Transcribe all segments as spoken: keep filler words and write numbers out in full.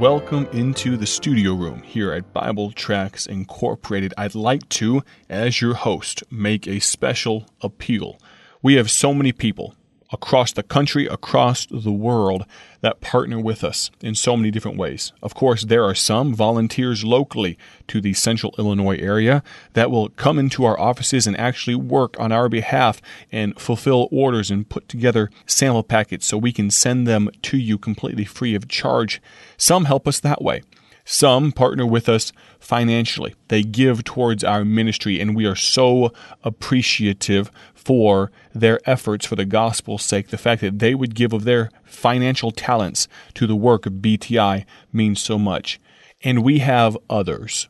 Welcome into the studio room here at Bible Tracts Incorporated. I'd like to, as your host, make a special appeal. We have so many people across the country, across the world, that partner with us in so many different ways. Of course, there are some volunteers locally to the central Illinois area that will come into our offices and actually work on our behalf and fulfill orders and put together sample packets so we can send them to you completely free of charge. Some help us that way. Some partner with us financially. They give towards our ministry, and we are so appreciative for their efforts for the gospel's sake. The fact that they would give of their financial talents to the work of B T I means so much. And we have others,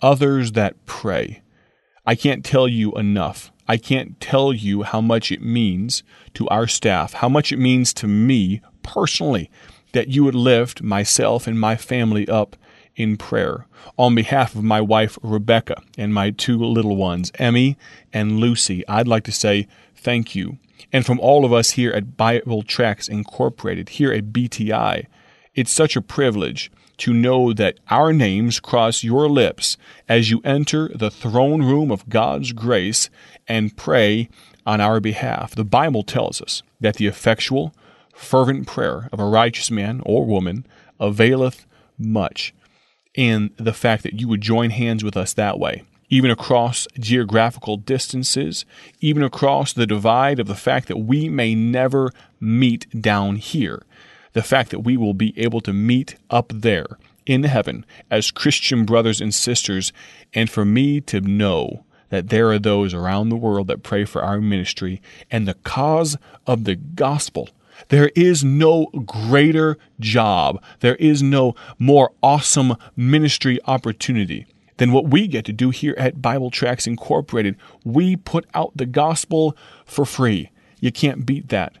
others that pray. I can't tell you enough. I can't tell you how much it means to our staff, how much it means to me personally, that you would lift myself and my family up in prayer on behalf of my wife, Rebecca, and my two little ones, Emmy and Lucy. I'd like to say thank you. And from all of us here at Bible Tracts Incorporated, here at B T I, it's such a privilege to know that our names cross your lips as you enter the throne room of God's grace and pray on our behalf. The Bible tells us that the effectual, fervent prayer of a righteous man or woman availeth much. And the fact that you would join hands with us that way, even across geographical distances, even across the divide of the fact that we may never meet down here, the fact that we will be able to meet up there in heaven as Christian brothers and sisters, and for me to know that there are those around the world that pray for our ministry and the cause of the gospel. There is no greater job, there is no more awesome ministry opportunity than what we get to do here at Bible Tracts Incorporated. We put out the gospel for free. You can't beat that.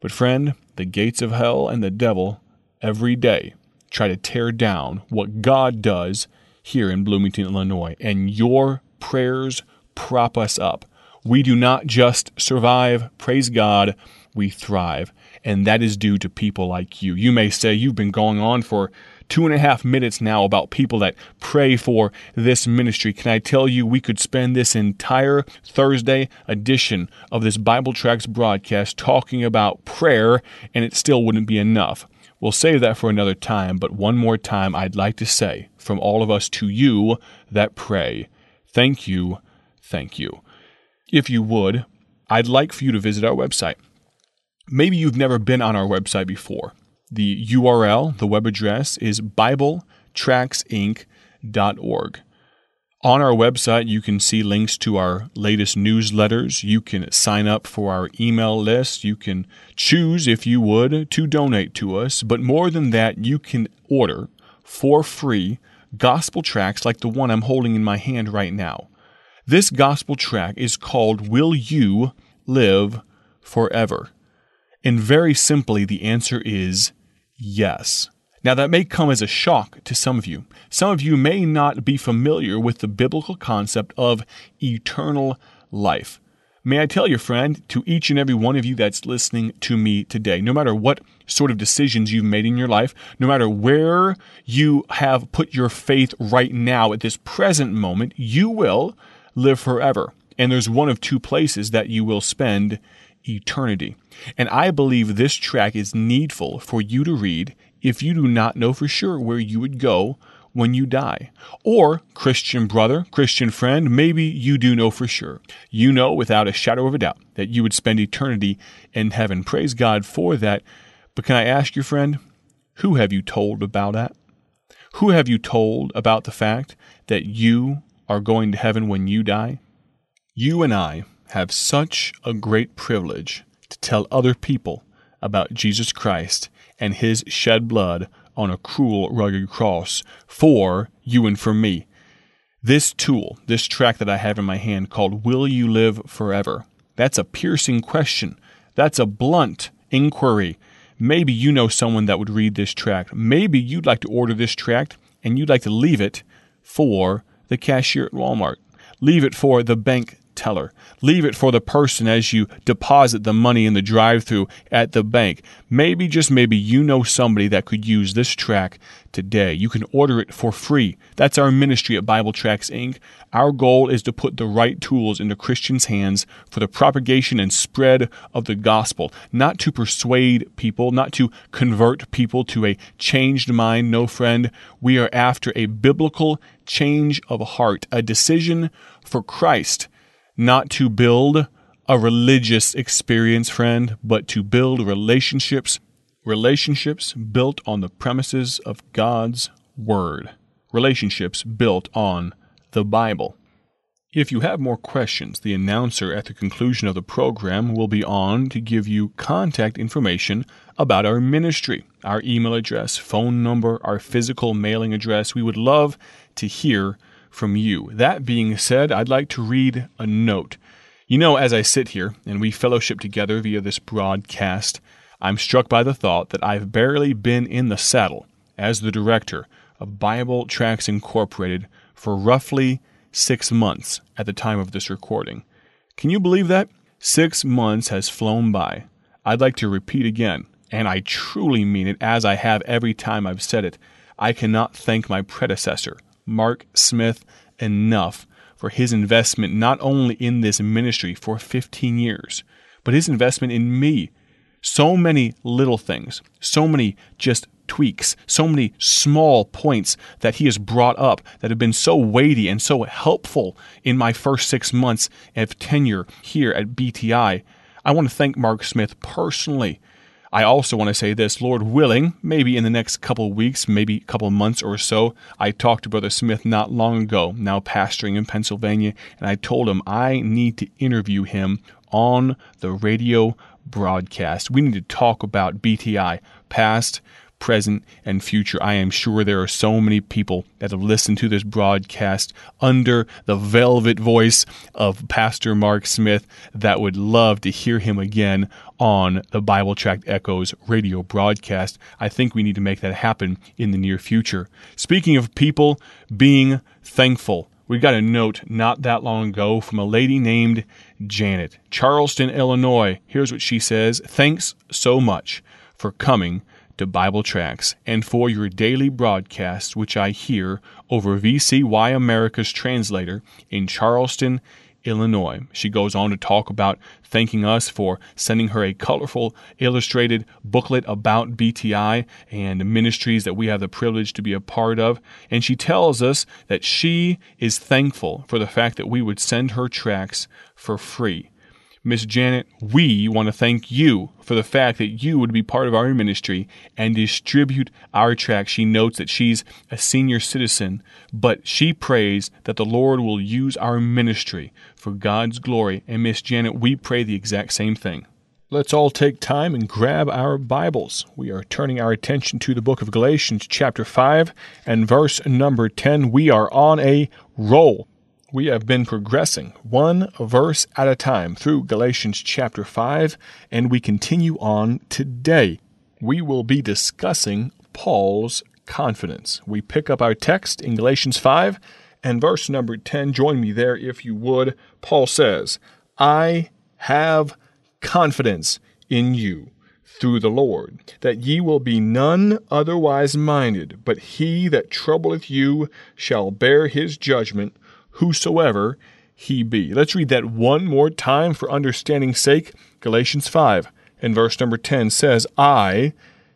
But friend, the gates of hell and the devil every day try to tear down what God does here in Bloomington, Illinois. And your prayers prop us up. We do not just survive, praise God, we thrive. And that is due to people like you. You may say you've been going on for two and a half minutes now about people that pray for this ministry. Can I tell you, we could spend this entire Thursday edition of this Bible Tracts broadcast talking about prayer, and it still wouldn't be enough. We'll save that for another time, but one more time, I'd like to say from all of us to you that pray, thank you, thank you. If you would, I'd like for you to visit our website. Maybe you've never been on our website before. The U R L, the web address, is bible tracts inc dot org. On our website, you can see links to our latest newsletters. You can sign up for our email list. You can choose, if you would, to donate to us. But more than that, you can order for free gospel tracts like the one I'm holding in my hand right now. This gospel tract is called, Will You Live Forever? And very simply, the answer is yes. Now, that may come as a shock to some of you. Some of you may not be familiar with the biblical concept of eternal life. May I tell you, friend, to each and every one of you that's listening to me today, no matter what sort of decisions you've made in your life, no matter where you have put your faith right now at this present moment, you will live forever. And there's one of two places that you will spend eternity. And I believe this tract is needful for you to read if you do not know for sure where you would go when you die. Or, Christian brother, Christian friend, maybe you do know for sure. You know without a shadow of a doubt that you would spend eternity in heaven. Praise God for that. But can I ask you, friend, who have you told about that? Who have you told about the fact that you are going to heaven when you die? You and I have such a great privilege to tell other people about Jesus Christ and His shed blood on a cruel, rugged cross for you and for me. This tool, this tract that I have in my hand called Will You Live Forever? That's a piercing question. That's a blunt inquiry. Maybe you know someone that would read this tract. Maybe you'd like to order this tract and you'd like to leave it for the cashier at Walmart. Leave it for the bank teller. Leave it for the person as you deposit the money in the drive-thru at the bank. Maybe, just maybe, you know somebody that could use this tract today. You can order it for free. That's our ministry at Bible Tracts Incorporated. Our goal is to put the right tools into Christians' hands for the propagation and spread of the gospel, not to persuade people, not to convert people to a changed mind. No, friend, we are after a biblical change of heart, a decision for Christ, not to build a religious experience, friend, but to build relationships, relationships built on the premises of God's Word, relationships built on the Bible. If you have more questions, the announcer at the conclusion of the program will be on to give you contact information about our ministry, our email address, phone number, our physical mailing address. We would love to hear from you. That being said, I'd like to read a note. You know, as I sit here and we fellowship together via this broadcast, I'm struck by the thought that I've barely been in the saddle as the director of Bible Tracts Incorporated for roughly six months at the time of this recording. Can you believe that? Six months has flown by. I'd like to repeat again, and I truly mean it, as I have every time I've said it. I cannot thank my predecessor, Mark Smith, enough for his investment not only in this ministry for fifteen years, but his investment in me. So many little things, so many just tweaks, so many small points that he has brought up that have been so weighty and so helpful in my first six months of tenure here at B T I. I want to thank Mark Smith personally. I also want to say this, Lord willing, maybe in the next couple weeks, maybe couple months or so, I talked to Brother Smith not long ago, now pastoring in Pennsylvania, and I told him I need to interview him on the radio broadcast. We need to talk about B T I, past, present, and future. I am sure there are so many people that have listened to this broadcast under the velvet voice of Pastor Mark Smith that would love to hear him again on the Bible Tract Echoes radio broadcast. I think we need to make that happen in the near future. Speaking of people being thankful, we got a note not that long ago from a lady named Janet, Charleston, Illinois. Here's what she says. Thanks so much for coming to Bible Tracts and for your daily broadcasts, which I hear over V C Y America's translator in Charleston, Illinois. She goes on to talk about thanking us for sending her a colorful illustrated booklet about B T I and ministries that we have the privilege to be a part of. And she tells us that she is thankful for the fact that we would send her tracts for free. Miss Janet, we want to thank you for the fact that you would be part of our ministry and distribute our tracts. She notes that she's a senior citizen, but she prays that the Lord will use our ministry for God's glory. And Miss Janet, we pray the exact same thing. Let's all take time and grab our Bibles. We are turning our attention to the book of Galatians, chapter five and verse number ten. We are on a roll. We have been progressing one verse at a time through Galatians chapter five, and we continue on today. We will be discussing Paul's confidence. We pick up our text in Galatians five and verse number ten. Join me there if you would. Paul says, I have confidence in you through the Lord, that ye will be none otherwise minded, but he that troubleth you shall bear his judgment, whosoever he be. Let's read that one more time for understanding's sake. Galatians five and verse number ten says, I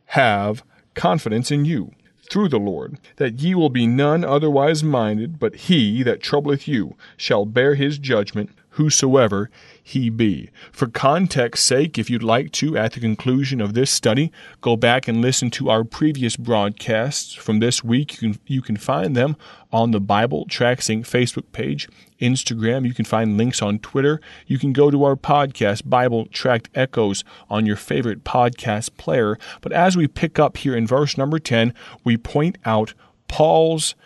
have confidence in you through the Lord, that ye will be none otherwise minded, but he that troubleth you shall bear his judgment, whosoever he be. For context's sake, if you'd like to, at the conclusion of this study, go back and listen to our previous broadcasts from this week. You can, you can find them on the Bible Tracts Incorporated Facebook page, Instagram. You can find links on Twitter. You can go to our podcast, Bible Tract Echoes, on your favorite podcast player. But as we pick up here in verse number ten, we point out Paul's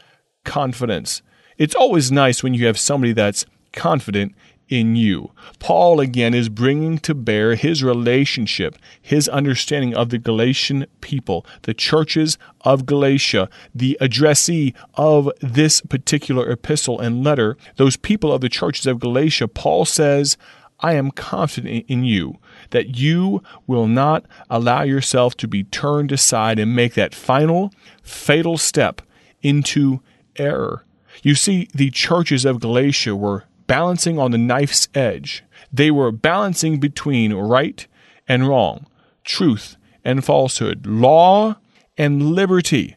confidence. It's always nice when you have somebody that's confident in you. Paul, again, is bringing to bear his relationship, his understanding of the Galatian people, the churches of Galatia, the addressee of this particular epistle and letter. Those people of the churches of Galatia, Paul says, I am confident in you, that you will not allow yourself to be turned aside and make that final, fatal step into error. You see, the churches of Galatia were balancing on the knife's edge. They were balancing between right and wrong, truth and falsehood, law and liberty.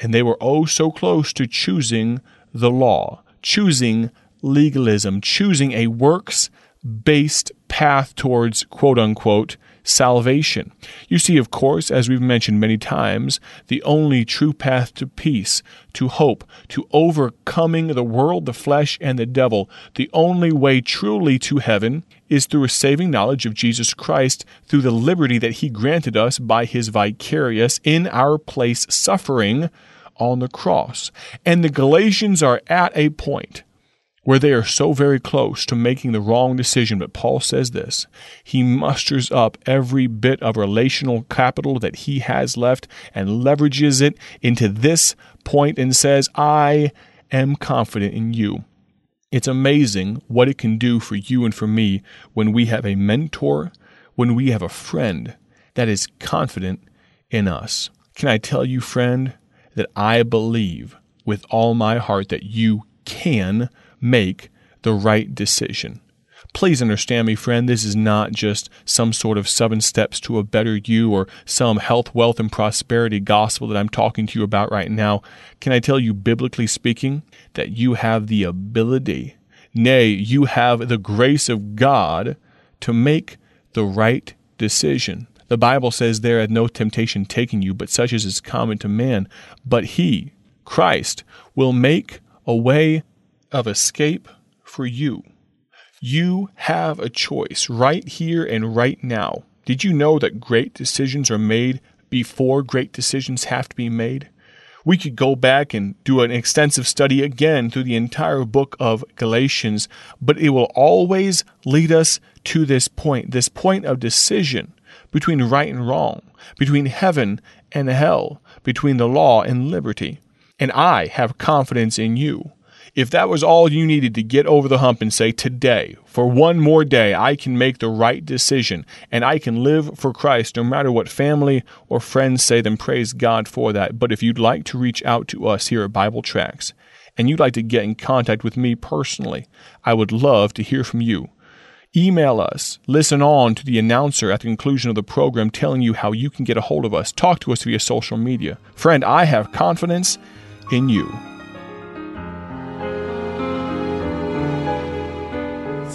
And they were oh so close to choosing the law, choosing legalism, choosing a works based path towards, quote unquote, salvation. You see, of course, as we've mentioned many times, the only true path to peace, to hope, to overcoming the world, the flesh, and the devil, the only way truly to heaven is through a saving knowledge of Jesus Christ, through the liberty that he granted us by his vicarious, in our place, suffering on the cross. And the Galatians are at a point where they are so very close to making the wrong decision. But Paul says this, he musters up every bit of relational capital that he has left and leverages it into this point and says, I am confident in you. It's amazing what it can do for you and for me when we have a mentor, when we have a friend that is confident in us. Can I tell you, friend, that I believe with all my heart that you can make the right decision. Please understand me, friend, this is not just some sort of seven steps to a better you or some health, wealth, and prosperity gospel that I'm talking to you about right now. Can I tell you, biblically speaking, that you have the ability, nay, you have the grace of God to make the right decision. The Bible says there hath no temptation taken you, but such as is common to man. But he, Christ, will make a way of escape for you. You have a choice right here and right now. Did you know that great decisions are made before great decisions have to be made? We could go back and do an extensive study again through the entire book of Galatians, but it will always lead us to this point, this point of decision between right and wrong, between heaven and hell, between the law and liberty. And I have confidence in you. If that was all you needed to get over the hump and say, today, for one more day, I can make the right decision and I can live for Christ, no matter what family or friends say, then praise God for that. But if you'd like to reach out to us here at Bible Tracts and you'd like to get in contact with me personally, I would love to hear from you. Email us. Listen on to the announcer at the conclusion of the program telling you how you can get a hold of us. Talk to us via social media. Friend, I have confidence in you.